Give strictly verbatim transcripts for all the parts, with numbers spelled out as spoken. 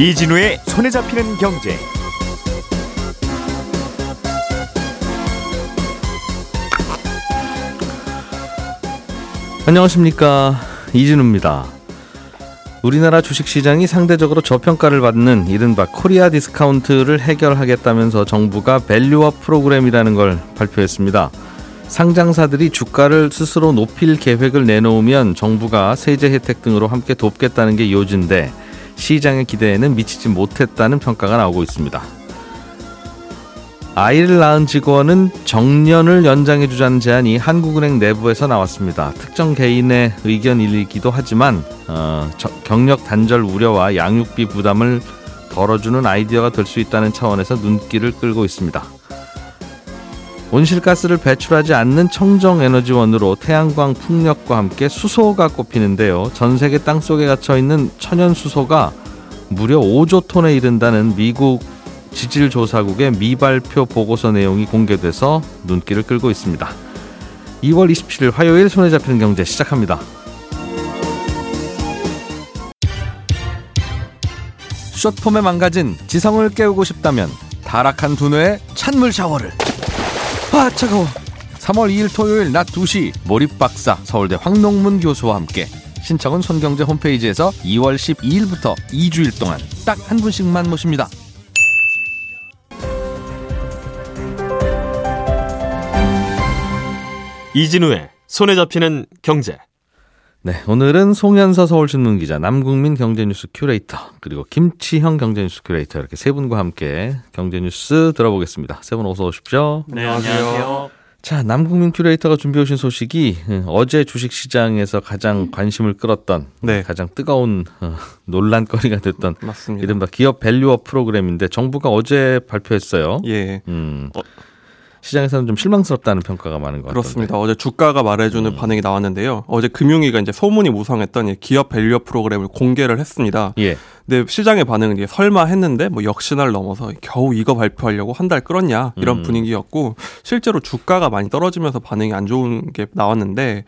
이진우의 손에 잡히는 경제. 안녕하십니까, 이진우입니다. 우리나라 주식시장이 상대적으로 저평가를 받는 이른바 코리아 디스카운트를 해결하겠다면서 정부가 밸류업 프로그램이라는 걸 발표했습니다. 상장사들이 주가를 스스로 높일 계획을 내놓으면 정부가 세제 혜택 등으로 함께 돕겠다는 게 요지인데, 시장의 기대에는 미치지 못했다는 평가가 나오고 있습니다. 아이를 낳은 직원은 정년을 연장해주자는 제안이 한국은행 내부에서 나왔습니다. 특정 개인의 의견이기도 하지만 어, 저, 경력 단절 우려와 양육비 부담을 덜어주는 아이디어가 될 수 있다는 차원에서 눈길을 끌고 있습니다. 온실가스를 배출하지 않는 청정에너지원으로 태양광 풍력과 함께 수소가 꼽히는데요. 전 세계 땅속에 갇혀있는 천연수소가 무려 오조 톤에 이른다는 미국 지질조사국의 미발표 보고서 내용이 공개돼서 눈길을 끌고 있습니다. 이월 이십칠일 화요일 손에 잡히는 경제 시작합니다. 숏폼에 망가진 지성을 깨우고 싶다면 다락한 두뇌에 찬물 샤워를. 아 차가워. 삼월 이일 토요일 낮 두시 몰입박사 서울대 황농문 교수와 함께. 신청은 손경제 홈페이지에서 이월 십이일부터 이주일 동안 딱 한 분씩만 모십니다. 이진우의 손에 잡히는 경제. 네, 오늘은 송현서 서울신문기자, 남궁민 경제뉴스 큐레이터, 그리고 김치형 경제뉴스 큐레이터 이렇게 세 분과 함께 경제뉴스 들어보겠습니다. 세 분 어서 오십시오. 네, 안녕하세요. 자, 남궁민 큐레이터가 준비해 오신 소식이 어제 주식시장에서 가장 관심을 끌었던, 네, 가장 뜨거운 어, 논란거리가 됐던, 맞습니다, 이른바 기업 밸류업 프로그램인데 정부가 어제 발표했어요. 예. 음. 어. 시장에서는 좀 실망스럽다는 평가가 많은 것 같아요. 그렇습니다. 어제 주가가 말해주는 음. 반응이 나왔는데요. 어제 금융위가 이제 소문이 무성했던 기업 밸류업 프로그램을 공개를 했습니다. 예. 근데 시장의 반응은 이제 설마 했는데 뭐 역시나를 넘어서 겨우 이거 발표하려고 한 달 끌었냐 이런 음. 분위기였고, 실제로 주가가 많이 떨어지면서 반응이 안 좋은 게 나왔는데,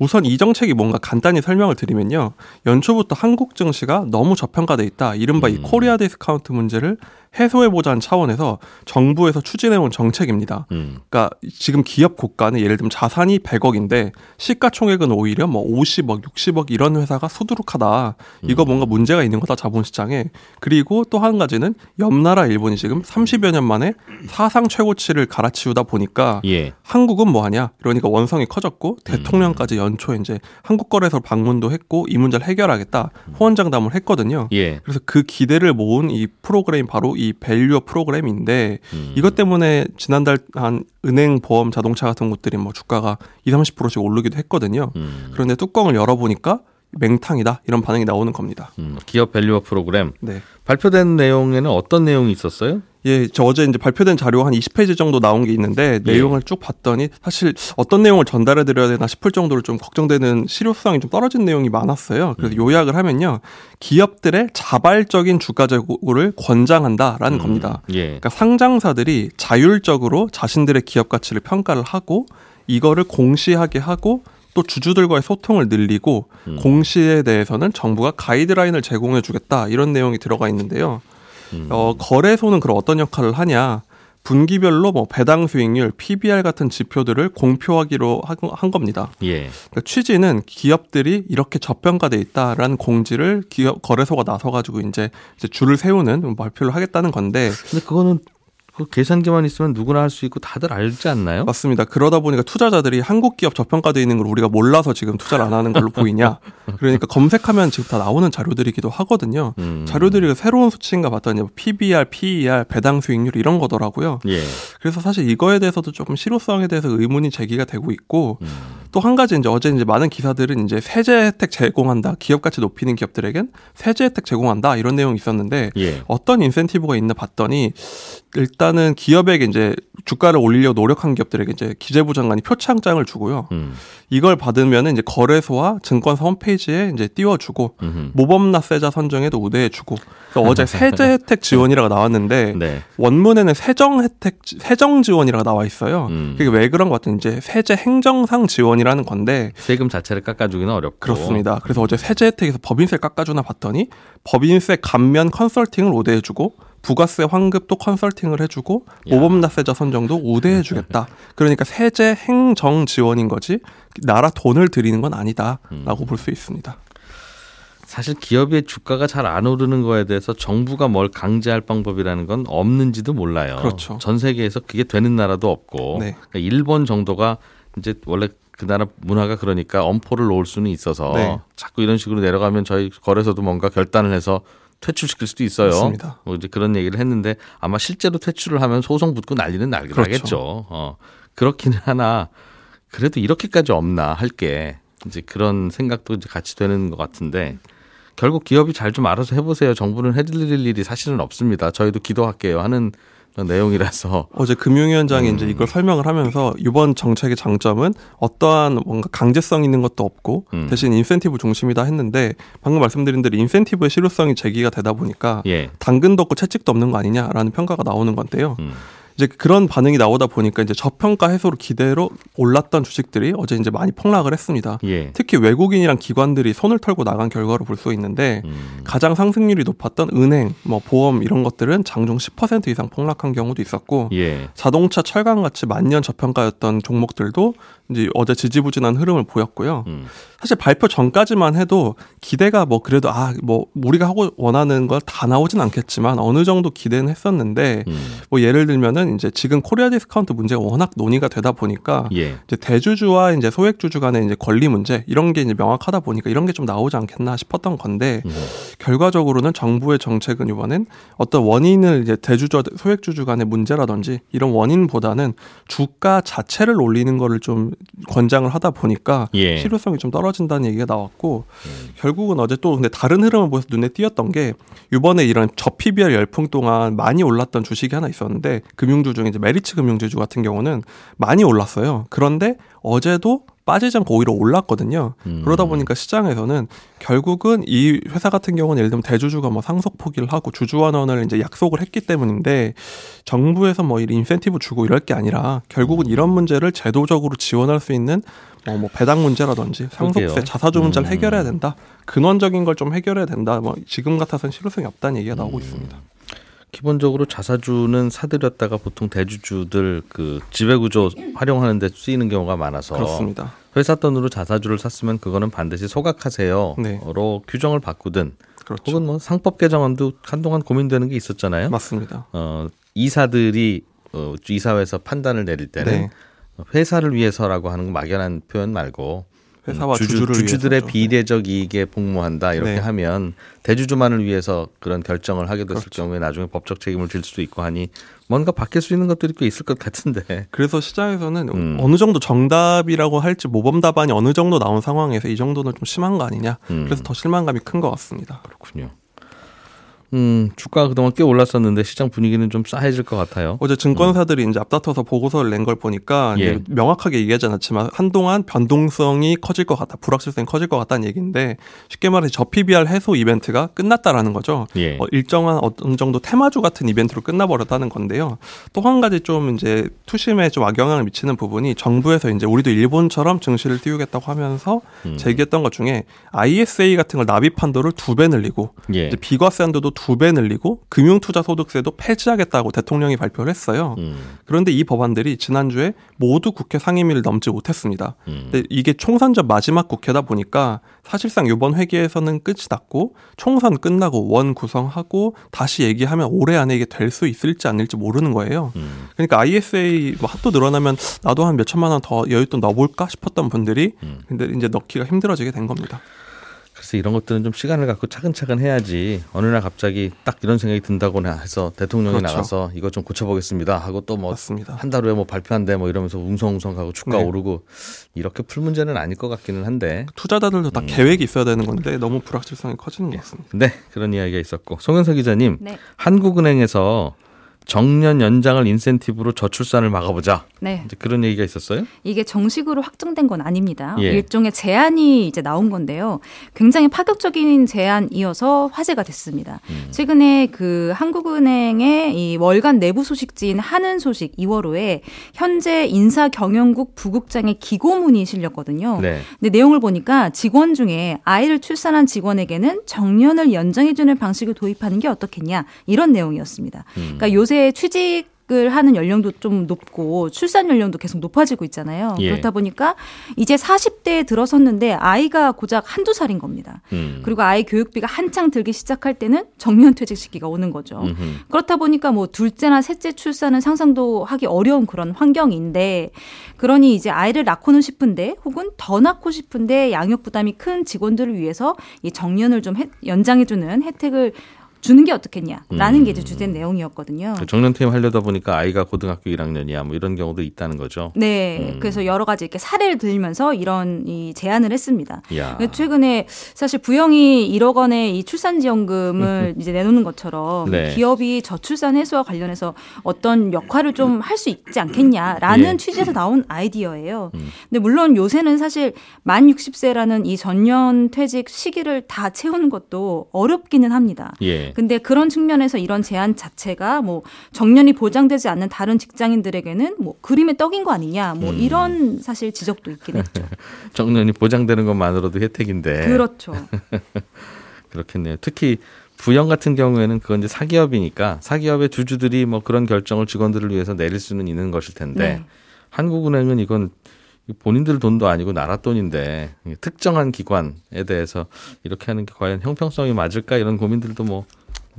우선 이 정책이 뭔가 간단히 설명을 드리면요, 연초부터 한국 증시가 너무 저평가돼 있다, 이른바 음. 이 코리아 디스카운트 문제를 해소해보자는 차원에서 정부에서 추진해온 정책입니다. 음. 그러니까 지금 기업 고가는 예를 들면 자산이 백억인데 시가총액은 오히려 뭐 오십억, 육십억 이런 회사가 수두룩하다. 이거 음. 뭔가 문제가 있는 거다, 자본시장에. 그리고 또 한 가지는 옆나라 일본이 지금 삼십여 년 만에 사상 최고치를 갈아치우다 보니까, 예, 한국은 뭐하냐 이러니까 원성이 커졌고, 대통령까지 연초에 이제 한국거래소 방문도 했고 이 문제를 해결하겠다 호언장담을 했거든요. 예. 그래서 그 기대를 모은 이 프로그램이 바로 이 이 밸류업 프로그램인데, 음. 이것 때문에 지난달 한 은행, 보험, 자동차 같은 곳들이 뭐 주가가 이십, 삼십 퍼센트씩 오르기도 했거든요. 음. 그런데 뚜껑을 열어보니까 맹탕이다, 이런 반응이 나오는 겁니다. 음. 기업 밸류업 프로그램. 네. 발표된 내용에는 어떤 내용이 있었어요? 예, 저 어제 이제 발표된 자료 한 이십 페이지 정도 나온 게 있는데, 내용을 쭉 봤더니 사실 어떤 내용을 전달해 드려야 되나 싶을 정도로 좀 걱정되는, 실효성이 좀 떨어진 내용이 많았어요. 그래서 요약을 하면요, 기업들의 자발적인 주가 제고를 권장한다라는 음, 겁니다. 예. 그러니까 상장사들이 자율적으로 자신들의 기업 가치를 평가를 하고 이거를 공시하게 하고, 또 주주들과의 소통을 늘리고 음. 공시에 대해서는 정부가 가이드라인을 제공해 주겠다, 이런 내용이 들어가 있는데요. 어, 거래소는 그럼 어떤 역할을 하냐? 분기별로 뭐 배당 수익률, 피 비 알 같은 지표들을 공표하기로 한 겁니다. 예. 그러니까 취지는 기업들이 이렇게 저평가돼 있다라는 공지를 기업 거래소가 나서가지고 이제, 이제 줄을 세우는 발표를 하겠다는 건데. 근데 그거는 그 계산기만 있으면 누구나 할 수 있고 다들 알지 않나요? 맞습니다. 그러다 보니까 투자자들이 한국 기업 저평가되어 있는 걸 우리가 몰라서 지금 투자를 안 하는 걸로 보이냐. 그러니까 검색하면 지금 다 나오는 자료들이기도 하거든요. 음. 자료들이 새로운 수치인가 봤더니 피 비 알, 피 이 알, 배당 수익률 이런 거더라고요. 예. 그래서 사실 이거에 대해서도 조금 실효성에 대해서 의문이 제기가 되고 있고, 음. 또 한 가지 이제 어제 이제 많은 기사들은 이제 세제 혜택 제공한다, 기업 가치 높이는 기업들에겐 세제 혜택 제공한다, 이런 내용이 있었는데, 예, 어떤 인센티브가 있나 봤더니 일단은 기업에게 이제 주가를 올리려고 노력한 기업들에게 이제 기재부 장관이 표창장을 주고요. 음. 이걸 받으면 이제 거래소와 증권사 홈페이지에 이제 띄워주고 음흠. 모범납세자 선정에도 우대해주고 어제 세제 혜택 지원이라고 나왔는데 네. 원문에는 세정 혜택 세정 지원이라고 나와 있어요. 음. 그게 왜 그런 것 같은 이제 세제 행정상 지원이라는 건데 세금 자체를 깎아주기는 어렵고 그렇습니다. 그래서 어제 세제 혜택에서 법인세 깎아주나 봤더니 법인세 감면 컨설팅을 우대해주고. 부가세 환급도 컨설팅을 해주고 모범납세자 선정도 우대해주겠다. 그러니까 세제 행정 지원인 거지 나라 돈을 들이는 건 아니다라고 음. 볼 수 있습니다. 사실 기업의 주가가 잘 안 오르는 거에 대해서 정부가 뭘 강제할 방법이라는 건 없는지도 몰라요. 그렇죠. 전 세계에서 그게 되는 나라도 없고 네. 그러니까 일본 정도가 이제 원래 그 나라 문화가 그러니까 엄포를 놓을 수는 있어서 네. 자꾸 이런 식으로 내려가면 저희 거래소도 뭔가 결단을 해서 퇴출시킬 수도 있어요. 맞습니다. 뭐 이제 그런 얘기를 했는데 아마 실제로 퇴출을 하면 소송 붙고 난리는 나겠죠. 그렇죠. 어. 그렇기는 하나 그래도 이렇게까지 없나 할게 이제 그런 생각도 이제 같이 되는 것 같은데 결국 기업이 잘 좀 알아서 해보세요. 정부는 해드릴 일이 사실은 없습니다. 저희도 기도할게요 하는 내용이라서 어제 금융위원장이 음. 이제 이걸 설명을 하면서 이번 정책의 장점은 어떠한 뭔가 강제성 있는 것도 없고 음. 대신 인센티브 중심이다 했는데 방금 말씀드린 대로 인센티브의 실효성이 제기가 되다 보니까 예. 당근도 없고 채찍도 없는 거 아니냐라는 평가가 나오는 건데요. 음. 이제 그런 반응이 나오다 보니까 이제 저평가 해소로 기대로 올랐던 주식들이 어제 이제 많이 폭락을 했습니다. 예. 특히 외국인이랑 기관들이 손을 털고 나간 결과로 볼 수 있는데 음. 가장 상승률이 높았던 은행, 뭐 보험 이런 것들은 장중 십 퍼센트 이상 폭락한 경우도 있었고 예. 자동차, 철강 같이 만년 저평가였던 종목들도 이제 어제 지지부진한 흐름을 보였고요. 음. 사실 발표 전까지만 해도 기대가 뭐 그래도 아 뭐 우리가 하고 원하는 걸 다 나오진 않겠지만 어느 정도 기대는 했었는데 음. 뭐 예를 들면은 이제 지금 코리아 디스카운트 문제가 워낙 논의가 되다 보니까 예. 이제 대주주와 이제 소액주주 간의 이제 권리 문제 이런 게 이제 명확하다 보니까 이런 게 좀 나오지 않겠나 싶었던 건데 음. 결과적으로는 정부의 정책은 이번엔 어떤 원인을 이제 대주주와 소액주주 간의 문제라든지 이런 원인보다는 주가 자체를 올리는 거를 좀 권장을 하다 보니까 예. 실효성이 좀 떨어진다는 얘기가 나왔고 음. 결국은 어제 또 근데 다른 흐름을 보여서 눈에 띄었던 게 이번에 이런 저 피비알 열풍 동안 많이 올랐던 주식이 하나 있었는데 금융주 중에 이제 메리츠금융 주주 같은 경우는 많이 올랐어요. 그런데 어제도 빠지지 않고 오히려 올랐거든요. 음. 그러다 보니까 시장에서는 결국은 이 회사 같은 경우는 예를 들면 대주주가 뭐 상속 포기를 하고 주주환원을 이제 약속을 했기 때문인데 정부에서 뭐 이런 인센티브 주고 이럴 게 아니라 결국은 이런 문제를 제도적으로 지원할 수 있는 뭐, 뭐 배당 문제라든지 상속세, 그게요. 자사주 문제를 음. 해결해야 된다. 근원적인 걸 좀 해결해야 된다. 뭐 지금 같아서는 실효성이 없다는 얘기가 나오고 음. 있습니다. 기본적으로 자사주는 사들였다가 보통 대주주들 그 지배구조 활용하는 데 쓰이는 경우가 많아서 그렇습니다. 회사 돈으로 자사주를 샀으면 그거는 반드시 소각하세요로 네. 규정을 바꾸든 그렇죠. 혹은 뭐 상법 개정안도 한동안 고민되는 게 있었잖아요. 맞습니다. 어, 이사들이 어, 이사회에서 판단을 내릴 때는 네. 회사를 위해서라고 하는 막연한 표현 말고 회사와 주주, 주주들의 위해서죠. 비례적 이익에 복무한다 이렇게 네. 하면 대주주만을 위해서 그런 결정을 하게 됐을 그렇죠. 경우에 나중에 법적 책임을 질 수도 있고 하니 뭔가 바뀔 수 있는 것들이 꽤 있을 것 같은데 그래서 시장에서는 음. 어느 정도 정답이라고 할지 모범 답안이 어느 정도 나온 상황에서 이 정도는 좀 심한 거 아니냐 음. 그래서 더 실망감이 큰 것 같습니다. 그렇군요. 음, 주가가 그동안 꽤 올랐었는데 시장 분위기는 좀 싸해질 것 같아요. 어제 증권사들이 음. 이제 앞다퉈서 보고서를 낸 걸 보니까 예. 명확하게 얘기하지 않았지만 한동안 변동성이 커질 것 같다. 불확실성이 커질 것 같다는 얘기인데 쉽게 말해서 저 피비알 해소 이벤트가 끝났다라는 거죠. 예. 어, 일정한 어느 정도 테마주 같은 이벤트로 끝나버렸다는 건데요. 또 한 가지 좀 이제 투심에 좀 악영향을 미치는 부분이 정부에서 이제 우리도 일본처럼 증시를 띄우겠다고 하면서 음. 제기했던 것 중에 아이에스에이 같은 걸 납입 한도를 두 배 늘리고 예. 이제 비과세 한도도 두 배 늘리고 금융투자소득세도 폐지하겠다고 대통령이 발표를 했어요. 음. 그런데 이 법안들이 지난주에 모두 국회 상임위를 넘지 못했습니다. 음. 근데 이게 총선 전 마지막 국회다 보니까 사실상 이번 회기에서는 끝이 났고 총선 끝나고 원 구성하고 다시 얘기하면 올해 안에 이게 될 수 있을지 아닐지 모르는 거예요. 음. 그러니까 아이에스에이 뭐 핫도 늘어나면 나도 한 몇 천만 원 더 여윳돈 넣어볼까 싶었던 분들이 음. 근데 이제 넣기가 힘들어지게 된 겁니다. 그래서 이런 것들은 좀 시간을 갖고 차근차근 해야지 어느 날 갑자기 딱 이런 생각이 든다거나 해서 대통령이 그렇죠. 나가서 이거 좀 고쳐보겠습니다 하고 또 뭐 한 달 후에 뭐 발표한대 뭐 이러면서 웅성웅성하고 주가 네. 오르고 이렇게 풀 문제는 아닐 것 같기는 한데 투자자들도 다 음. 계획이 있어야 되는 건데 너무 불확실성이 커지는 것 같습니다. 네. 그런 이야기가 있었고 송현서 기자님 네. 한국은행에서 정년 연장을 인센티브로 저출산을 막아보자. 네. 이제 그런 얘기가 있었어요? 이게 정식으로 확정된 건 아닙니다. 예. 일종의 제안이 이제 나온 건데요. 굉장히 파격적인 제안이어서 화제가 됐습니다. 음. 최근에 그 한국은행의 이 월간 내부 소식지인 한은소식 이월호에 현재 인사경영국 부국장의 기고문이 실렸거든요. 네. 근데 내용을 보니까 직원 중에 아이를 출산한 직원에게는 정년을 연장해주는 방식을 도입하는 게 어떻겠냐 이런 내용이었습니다. 음. 그러니까 요새 취직을 하는 연령도 좀 높고 출산 연령도 계속 높아지고 있잖아요. 예. 그렇다 보니까 이제 사십 대에 들어섰는데 아이가 고작 한두 살인 겁니다. 음. 그리고 아이 교육비가 한창 들기 시작할 때는 정년퇴직 시기가 오는 거죠. 음흠. 그렇다 보니까 뭐 둘째나 셋째 출산은 상상도 하기 어려운 그런 환경인데, 그러니 이제 아이를 낳고는 싶은데 혹은 더 낳고 싶은데 양육 부담이 큰 직원들을 위해서 이 정년을 좀 해, 연장해주는 혜택을 주는 게 어떻겠냐라는 음. 게 이제 주된 내용이었거든요. 정년퇴임 하려다 보니까 아이가 고등학교 일 학년이야 뭐 이런 경우도 있다는 거죠. 네. 음. 그래서 여러 가지 이렇게 사례를 들면서 이런 이 제안을 했습니다. 최근에 사실 부영이 일억 원의 이 출산지원금을 이제 내놓는 것처럼 네. 기업이 저출산 해소와 관련해서 어떤 역할을 좀 할 수 있지 않겠냐라는 예. 취지에서 나온 아이디어예요. 음. 근데 물론 요새는 사실 만 육십 세라는 이 전년퇴직 시기를 다 채우는 것도 어렵기는 합니다. 예. 근데 그런 측면에서 이런 제안 자체가 뭐 정년이 보장되지 않는 다른 직장인들에게는 뭐 그림의 떡인 거 아니냐, 뭐 음. 이런 사실 지적도 있긴 했죠. 정년이 보장되는 것만으로도 혜택인데. 그렇죠. 그렇겠네요. 특히 부영 같은 경우에는 그건 이제 사기업이니까 사기업의 주주들이 뭐 그런 결정을 직원들을 위해서 내릴 수는 있는 것일 텐데 네. 한국은행은 이건 본인들 돈도 아니고 나라 돈인데 특정한 기관에 대해서 이렇게 하는 게 과연 형평성이 맞을까 이런 고민들도 뭐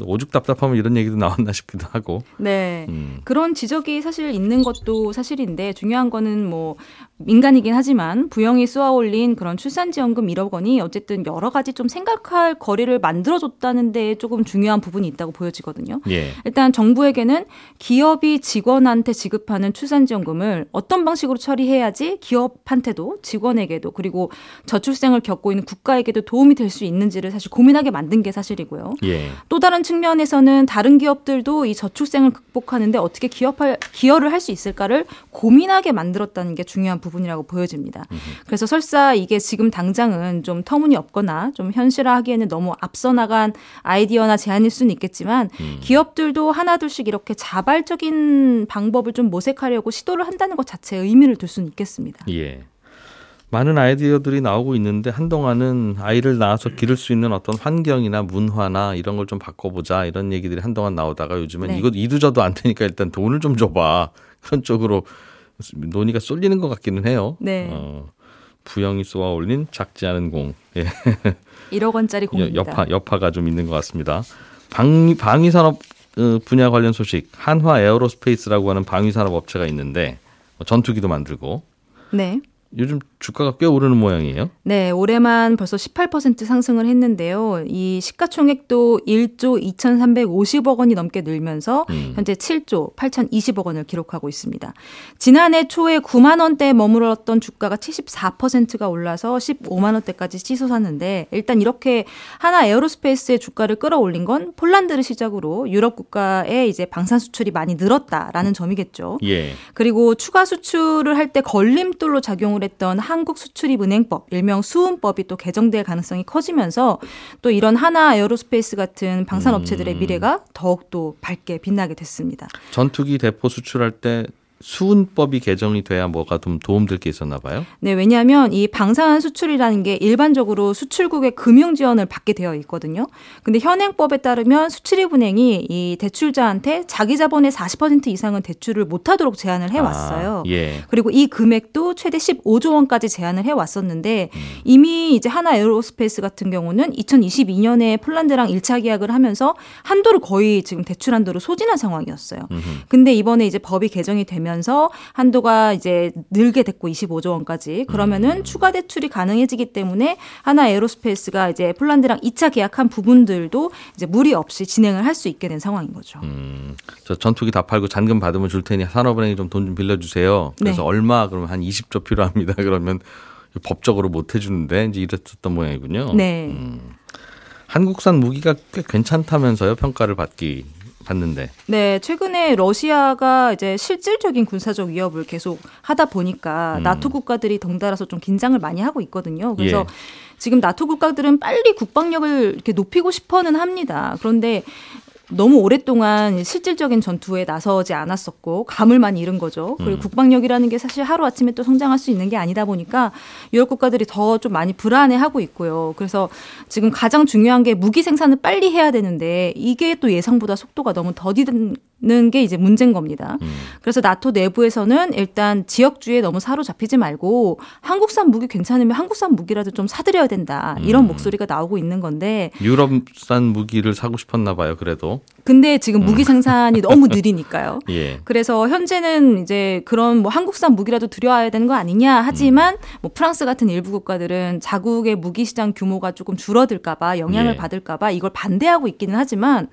오죽 답답하면 이런 얘기도 나왔나 싶기도 하고. 네. 음. 그런 지적이 사실 있는 것도 사실인데 중요한 거는 뭐 민간이긴 하지만 부영이 쏘아올린 그런 출산지원금 일억 원이 어쨌든 여러 가지 좀 생각할 거리를 만들어줬다는 데 조금 중요한 부분이 있다고 보여지거든요. 예. 일단 정부에게는 기업이 직원한테 지급하는 출산지원금을 어떤 방식으로 처리해야지 기업한테도 직원에게도 그리고 저출생을 겪고 있는 국가에게도 도움이 될 수 있는지를 사실 고민하게 만든 게 사실이고요. 예. 또 다른 측면에서는 다른 기업들도 이 저출생을 극복하는데 어떻게 기업할, 기여를 할 수 있을까를 고민하게 만들었다는 게 중요한 부분이라고 보여집니다. 음흠. 그래서 설사 이게 지금 당장은 좀 터무니없거나 좀 현실화하기에는 너무 앞서 나간 아이디어나 제안일 수는 있겠지만 음. 기업들도 하나둘씩 이렇게 자발적인 방법을 좀 모색하려고 시도를 한다는 것 자체의 의미를 둘 수는 있겠습니다. 예. 많은 아이디어들이 나오고 있는데 한동안은 아이를 낳아서 기를 수 있는 어떤 환경이나 문화나 이런 걸 좀 바꿔보자 이런 얘기들이 한동안 나오다가 요즘은 네. 이거 이도 저도 안 되니까 일단 돈을 좀 줘봐. 그런 쪽으로 논의가 쏠리는 것 같기는 해요. 네. 어, 부영이 쏘아올린 작지 않은 공. 예. 일억 원짜리 공입니다. 여파, 여파가 좀 있는 것 같습니다. 방, 방위산업 분야 관련 소식. 한화 에어로스페이스라고 하는 방위산업 업체가 있는데 전투기도 만들고. 네. 요즘 주가가 꽤 오르는 모양이에요? 네. 올해만 벌써 십팔 퍼센트 상승을 했는데요. 이 시가총액도 일조 이천삼백오십억 원이 넘게 늘면서 음. 현재 칠조 팔천이십억 원을 기록하고 있습니다. 지난해 초에 구만 원대에 머물렀던 주가가 칠십사 퍼센트가 올라서 십오만 원대까지 치솟았는데 일단 이렇게 한화 에어로스페이스의 주가를 끌어올린 건 폴란드를 시작으로 유럽 국가에 이제 방산 수출이 많이 늘었다라는 점이겠죠. 예. 그리고 추가 수출을 할 때 걸림돌로 작용을 했던 한국수출입은행법, 일명 수은법이 또 개정될 가능성이 커지면서 또 이런 한화 에어로스페이스 같은 방산업체들의 미래가 더욱더 밝게 빛나게 됐습니다. 전투기 대포 수출할 때 수은법이 개정이 돼야 뭐가 좀 도움될 게 있었나 봐요? 네. 왜냐하면 이 방산 수출이라는 게 일반적으로 수출국의 금융 지원을 받게 되어 있거든요. 근데 현행법에 따르면 수출입은행이 이 대출자한테 자기 자본의 사십 퍼센트 이상은 대출을 못하도록 제한을 해왔어요. 아, 예. 그리고 이 금액도 최대 십오조 원까지 제한을 해왔었는데 음. 이미 이제 한화 에어로스페이스 같은 경우는 이천이십이 년에 폴란드랑 일 차 계약을 하면서 한도를 거의 지금 대출 한도를 소진한 상황이었어요. 음흠. 근데 이번에 이제 법이 개정이 되면 면서 한도가 이제 늘게 됐고 이십오조 원까지 그러면은 음. 추가 대출이 가능해지기 때문에 한화 에어로스페이스가 이제 폴란드랑 이 차 계약한 부분들도 이제 무리 없이 진행을 할 수 있게 된 상황인 거죠. 음, 저 전투기 다 팔고 잔금 받으면 줄 테니 산업은행이 좀 돈 좀 빌려주세요. 그래서 네. 얼마 그러면 한 이십조 필요합니다. 그러면 법적으로 못 해주는데 이제 이랬었던 모양이군요. 네. 음, 한국산 무기가 꽤 괜찮다면서요 평가를 받기. 봤는데. 네, 최근에 러시아가 이제 실질적인 군사적 위협을 계속 하다 보니까 음. 나토 국가들이 덩달아서 좀 긴장을 많이 하고 있거든요. 그래서 예. 지금 나토 국가들은 빨리 국방력을 이렇게 높이고 싶어는 합니다. 그런데 너무 오랫동안 실질적인 전투에 나서지 않았었고 감을 많이 잃은 거죠. 그리고 음. 국방력이라는 게 사실 하루아침에 또 성장할 수 있는 게 아니다 보니까 유럽 국가들이 더 좀 많이 불안해하고 있고요. 그래서 지금 가장 중요한 게 무기 생산을 빨리 해야 되는데 이게 또 예상보다 속도가 너무 더디는 게 이제 문제인 겁니다. 음. 그래서 나토 내부에서는 일단 지역주의에 너무 사로잡히지 말고 한국산 무기 괜찮으면 한국산 무기라도 좀 사들여야 된다. 이런 음. 목소리가 나오고 있는 건데. 유럽산 무기를 사고 싶었나 봐요. 그래도. 근데 지금 무기 생산이 음. 너무 느리니까요. 예. 그래서 현재는 이제 그런 뭐 한국산 무기라도 들여와야 되는 거 아니냐 하지만 음. 뭐 프랑스 같은 일부 국가들은 자국의 무기 시장 규모가 조금 줄어들까 봐 영향을 예. 받을까 봐 이걸 반대하고 있기는 하지만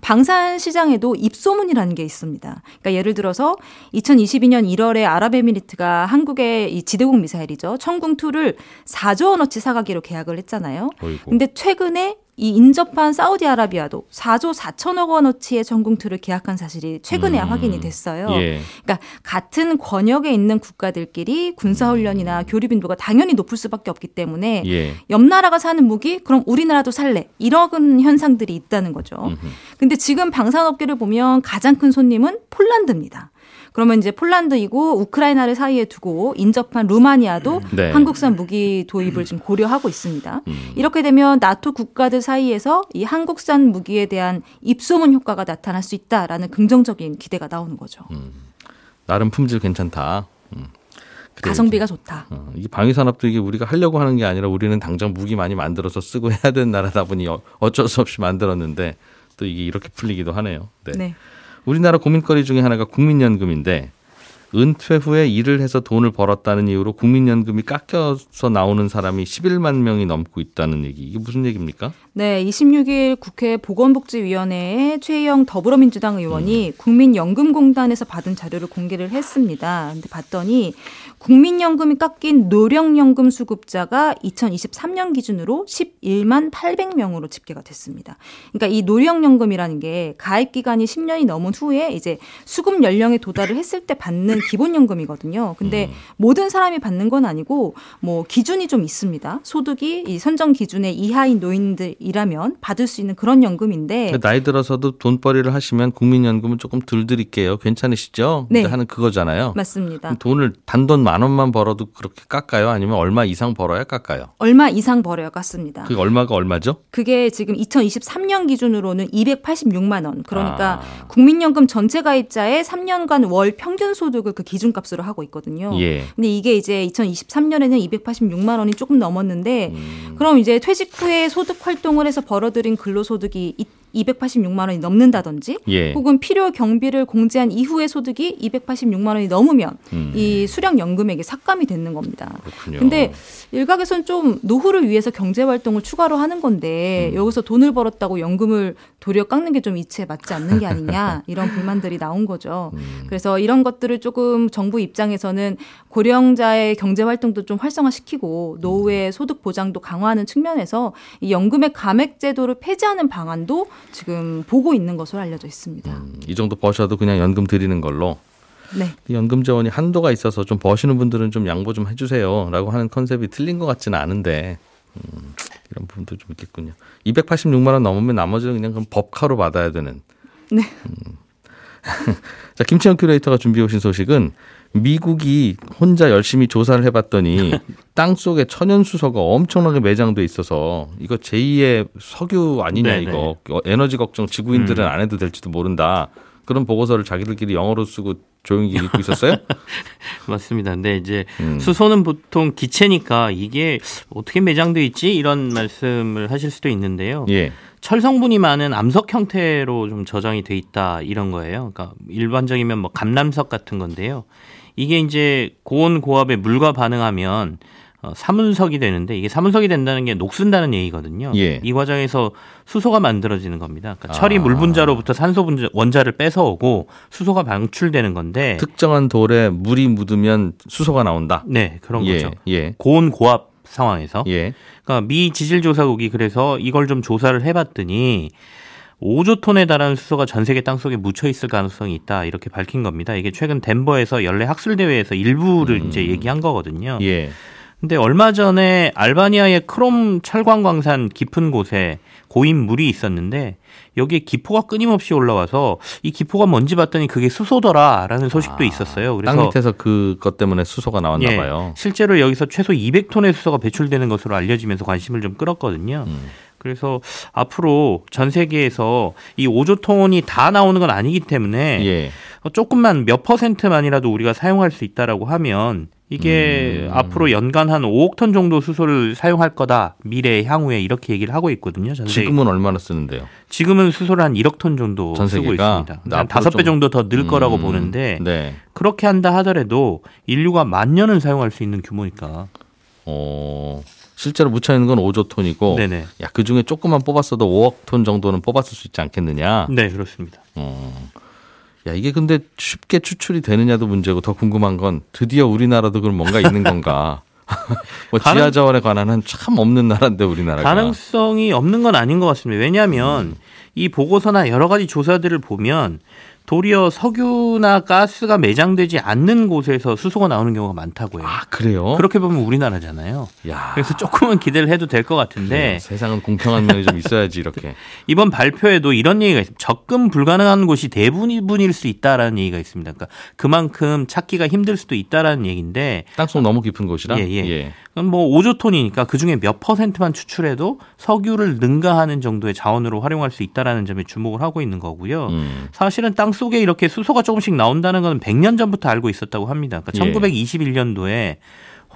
방산 시장에도 입소문이라는 게 있습니다. 그러니까 예를 들어서 이천이십이년 일월에 아랍에미리트가 한국의 이 지대공 미사일이죠. 천궁이를 사조 원어치 사가기로 계약을 했잖아요. 어이고. 근데 최근에 이 인접한 사우디아라비아도 사조 사천억 원어치의 천궁이를 계약한 사실이 최근에야 음. 확인이 됐어요. 예. 그러니까 같은 권역에 있는 국가들끼리 군사훈련이나 교류 빈도가 당연히 높을 수밖에 없기 때문에 예. 옆 나라가 사는 무기 그럼 우리나라도 살래. 이런 현상들이 있다는 거죠. 그런데 지금 방산업계를 보면 가장 큰 손님은 폴란드입니다. 그러면 이제 폴란드이고 우크라이나를 사이에 두고 인접한 루마니아도 네. 한국산 무기 도입을 지금 고려하고 있습니다. 음. 이렇게 되면 나토 국가들 사이에서 이 한국산 무기에 대한 입소문 효과가 나타날 수 있다라는 긍정적인 기대가 나오는 거죠. 음. 나름 품질 괜찮다. 음. 그래, 가성비가 이게, 좋다. 어, 이 방위산업도 이게 우리가 하려고 하는 게 아니라 우리는 당장 무기 많이 만들어서 쓰고 해야 되는 나라다 보니 어쩔 수 없이 만들었는데 또 이게 이렇게 풀리기도 하네요. 네. 네. 우리나라 고민거리 중에 하나가 국민연금인데 은퇴 후에 일을 해서 돈을 벌었다는 이유로 국민연금이 깎여서 나오는 사람이 십일만 명이 넘고 있다는 얘기. 이게 무슨 얘기입니까? 네. 이십육일 국회 보건복지위원회에 최희영 더불어민주당 의원이 음. 국민연금공단에서 받은 자료를 공개를 했습니다. 그런데 봤더니 국민연금이 깎인 노령연금 수급자가 이천이십삼년 기준으로 십일만 팔백 명으로 집계가 됐습니다. 그러니까 이 노령연금이라는 게 가입기간이 십 년이 넘은 후에 이제 수급 연령에 도달을 했을 때 받는 기본연금이거든요. 근데 음. 모든 사람이 받는 건 아니고 뭐 기준이 좀 있습니다. 소득이 이 선정 기준의 이하인 노인들이라면 받을 수 있는 그런 연금인데. 나이 들어서도 돈벌이를 하시면 국민연금은 조금 덜 드릴게요. 괜찮으시죠? 네. 하는 그거잖아요. 맞습니다. 돈을 단돈 만 원만 벌어도 그렇게 깎아요? 아니면 얼마 이상 벌어야 깎아요? 얼마 이상 벌어야 깎습니다. 그게 얼마가 얼마죠? 그게 지금 이천이십삼년 기준으로는 이백팔십육만 원. 그러니까 아. 국민연금 전체 가입자의 삼 년간 월 평균 소득을 그 기준값으로 하고 있거든요. 예. 근데 이게 이제 이천이십삼년에는 이백팔십육만 원이 조금 넘었는데 음. 그럼 이제 퇴직 후에 소득 활동을 해서 벌어들인 근로소득이 이백팔십육만 원이 넘는다든지 예. 혹은 필요 경비를 공제한 이후의 소득이 이백팔십육만 원이 넘으면 음. 이 수령연금액이 삭감이 되는 겁니다. 그런데 일각에서는 좀 노후를 위해서 경제활동을 추가로 하는 건데 음. 여기서 돈을 벌었다고 연금을 도리어 깎는 게 좀 이치에 맞지 않는 게 아니냐 이런 불만들이 나온 거죠. 음. 그래서 이런 것들을 조금 정부 입장에서는 고령자의 경제활동도 좀 활성화시키고 노후의 소득 보장도 강화하는 측면에서 이 연금의 감액 제도를 폐지하는 방안도 지금 보고 있는 것으로 알려져 있습니다. 음, 이 정도 버셔도 그냥 연금 드리는 걸로. 네. 연금 재원이 한도가 있어서 좀 버시는 분들은 좀 양보 좀 해주세요라고 하는 컨셉이 틀린 것 같지는 않은데 음, 이런 부분도 좀 있겠군요. 이백팔십육만 원 넘으면 나머지는 그냥 그럼 법카로 받아야 되는. 네. 음. 자, 김치형 큐레이터가 준비해 오신 소식은 미국이 혼자 열심히 조사를 해봤더니 땅속에 천연수소가 엄청나게 매장돼 있어서 이거 제이의 석유 아니냐 네네. 이거 에너지 걱정 지구인들은 음. 안 해도 될지도 모른다. 그런 보고서를 자기들끼리 영어로 쓰고 조용히 읽고 있었어요? 맞습니다. 근데 이제 음. 수소는 보통 기체니까 이게 어떻게 매장돼 있지? 이런 말씀을 하실 수도 있는데요. 예. 철 성분이 많은 암석 형태로 좀 저장이 돼 있다 이런 거예요. 그러니까 일반적이면 뭐 감람석 같은 건데요. 이게 이제 고온 고압의 물과 반응하면 어, 사문석이 되는데 이게 사문석이 된다는 게 녹슨다는 얘기거든요. 예. 이 과정에서 수소가 만들어지는 겁니다. 그러니까 철이 아. 물 분자로부터 산소 분자, 원자를 뺏어오고 수소가 방출되는 건데 특정한 돌에 물이 묻으면 수소가 나온다. 네, 그런 예. 거죠. 예. 고온 고압 상황에서. 예. 그러니까 미 지질조사국이 그래서 이걸 좀 조사를 해봤더니 오조 톤에 달하는 수소가 전 세계 땅속에 묻혀있을 가능성이 있다 이렇게 밝힌 겁니다. 이게 최근 덴버에서 연례 학술대회에서 일부를 음. 이제 얘기한 거거든요. 예. 근데 얼마 전에 알바니아의 크롬 철광 광산 깊은 곳에 고인 물이 있었는데 여기에 기포가 끊임없이 올라와서 이 기포가 뭔지 봤더니 그게 수소더라라는 소식도 아, 있었어요. 그래서 땅 밑에서 그것 때문에 수소가 나왔나 예, 봐요. 실제로 여기서 최소 이백 톤의 수소가 배출되는 것으로 알려지면서 관심을 좀 끌었거든요. 음. 그래서 앞으로 전 세계에서 이 오조 톤이 다 나오는 건 아니기 때문에 예. 조금만 몇 퍼센트만이라도 우리가 사용할 수 있다라고 하면 이게 음. 앞으로 연간 한 오억 톤 정도 수소를 사용할 거다. 미래 향후에 이렇게 얘기를 하고 있거든요. 전 세계. 지금은 얼마나 쓰는데요? 지금은 수소를 한 일억 톤 정도 전 세계가? 쓰고 있습니다. 한 다섯 배 정도 더 늘 음. 거라고 보는데 네. 그렇게 한다 하더라도 인류가 만 년은 사용할 수 있는 규모니까. 어... 실제로 묻혀있는 건 오조 톤이고 네네. 야, 그중에 조금만 뽑았어도 오억 톤 정도는 뽑았을 수 있지 않겠느냐. 네, 그렇습니다. 어. 야, 이게 근데 쉽게 추출이 되느냐도 문제고 더 궁금한 건 드디어 우리나라도 그럼 뭔가 있는 건가. 뭐 가능... 지하자원에 관한 한 참 없는 나라인데 우리나라가. 가능성이 없는 건 아닌 것 같습니다. 왜냐하면 음. 이 보고서나 여러 가지 조사들을 보면 도리어 석유나 가스가 매장되지 않는 곳에서 수소가 나오는 경우가 많다고 해요. 아, 그래요? 그렇게 보면 우리나라잖아요. 야. 그래서 조금은 기대를 해도 될 것 같은데. 그래, 세상은 공평한 면이 좀 있어야지 이렇게. 이번 발표에도 이런 얘기가 있습니다. 접근 불가능한 곳이 대부분일 수 있다라는 얘기가 있습니다. 그러니까 그만큼 찾기가 힘들 수도 있다라는 얘기인데. 땅속 너무 깊은 곳이라? 예, 예. 예. 그럼 뭐 오조 톤이니까 그중에 몇 퍼센트만 추출해도 석유를 능가하는 정도의 자원으로 활용할 수 있다라는 점에 주목을 하고 있는 거고요. 음. 사실은 땅 속에 이렇게 수소가 조금씩 나온다는 건 백년 전부터 알고 있었다고 합니다. 그러니까 예. 천구백이십일년도에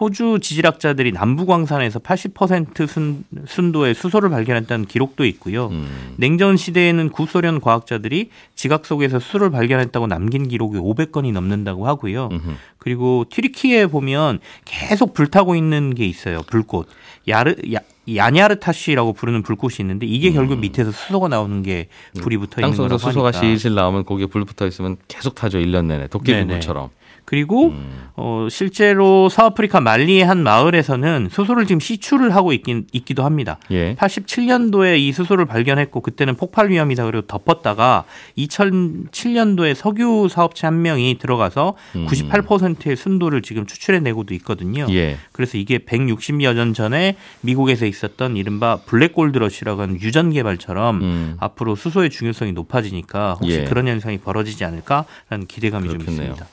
호주 지질학자들이 남부광산에서 팔십 퍼센트 순, 순도의 수소를 발견했다는 기록도 있고요. 음. 냉전 시대에는 구소련 과학자들이 지각 속에서 수소를 발견했다고 남긴 기록이 오백 건이 넘는다고 하고요. 음흠. 그리고 튀르키예에 보면 계속 불타고 있는 게 있어요. 불꽃. 야르, 야, 야냐르타시라고 부르는 불꽃이 있는데 이게 음. 결국 밑에서 수소가 나오는 게 불이 붙어 있는 거라고 하니까. 땅속에서 수소가 실실 나오면 거기에 불 붙어 있으면 계속 타죠. 일 년 내내. 도깨비불처럼. 그리고 음. 어, 실제로 서아프리카 말리의 한 마을에서는 수소를 지금 시추를 하고 있긴, 있기도 합니다. 예. 팔십칠년도에 이 수소를 발견했고 그때는 폭발 위험이다 그리고 덮었다가 이천칠년도에 석유 사업체 한 명이 들어가서 음. 구십팔 퍼센트의 순도를 지금 추출해내고도 있거든요. 예. 그래서 이게 백육십여 년 전에 미국에서 있었던 이른바 블랙골드러시라고 하는 유전 개발처럼 음. 앞으로 수소의 중요성이 높아지니까 혹시 예. 그런 현상이 벌어지지 않을까라는 기대감이 그렇겠네요. 좀 있습니다.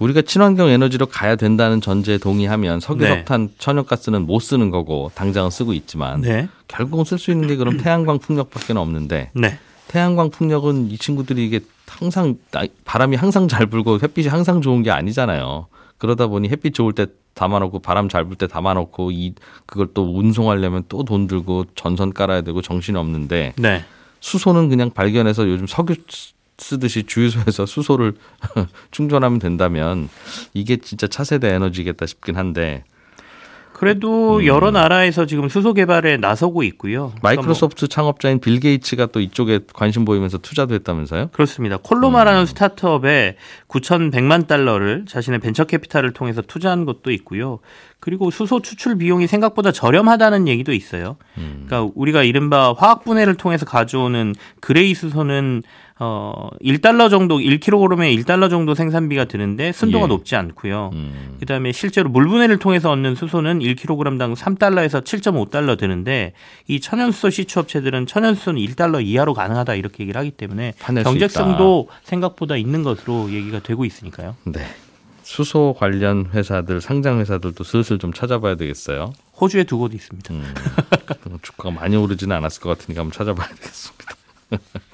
우리가 친환경 에너지로 가야 된다는 전제에 동의하면 석유, 석탄, 네. 천연가스는 못 쓰는 거고 당장은 쓰고 있지만 네. 결국은 쓸 수 있는 게 그럼 태양광 풍력밖에 없는데 네. 태양광 풍력은 이 친구들이 이게 항상 바람이 항상 잘 불고 햇빛이 항상 좋은 게 아니잖아요. 그러다 보니 햇빛 좋을 때 담아놓고 바람 잘 불 때 담아놓고 이 그걸 또 운송하려면 또 돈 들고 전선 깔아야 되고 정신이 없는데 네. 수소는 그냥 발견해서 요즘 석유 쓰듯이 주유소에서 수소를 충전하면 된다면 이게 진짜 차세대 에너지겠다 싶긴 한데 그래도 음. 여러 나라에서 지금 수소 개발에 나서고 있고요. 마이크로소프트 뭐. 창업자인 빌 게이츠가 또 이쪽에 관심 보이면서 투자도 했다면서요? 그렇습니다. 콜로마라는 음. 스타트업에 구천백만 달러를 자신의 벤처 캐피탈을 통해서 투자한 것도 있고요. 그리고 수소 추출 비용이 생각보다 저렴하다는 얘기도 있어요. 음. 그러니까 우리가 이른바 화학 분해를 통해서 가져오는 그레이 수소는 어 일 달러 정도 일 킬로그램에 일 달러 정도 생산비가 드는데 순도가 예. 높지 않고요. 음. 그다음에 실제로 물 분해를 통해서 얻는 수소는 일 킬로그램당 삼 달러에서 칠 점 오 달러 드는데 이 천연수소 시추 업체들은 천연수소는 일 달러 이하로 가능하다 이렇게 얘기를 하기 때문에 경제성도 생각보다 있는 것으로 얘기가 되고 있으니까요. 네. 수소 관련 회사들, 상장 회사들도 슬슬 좀 찾아봐야 되겠어요. 호주에 두 곳 있습니다. 음, 주가가 많이 오르지는 않았을 것 같으니까 한번 찾아봐야 되겠습니다.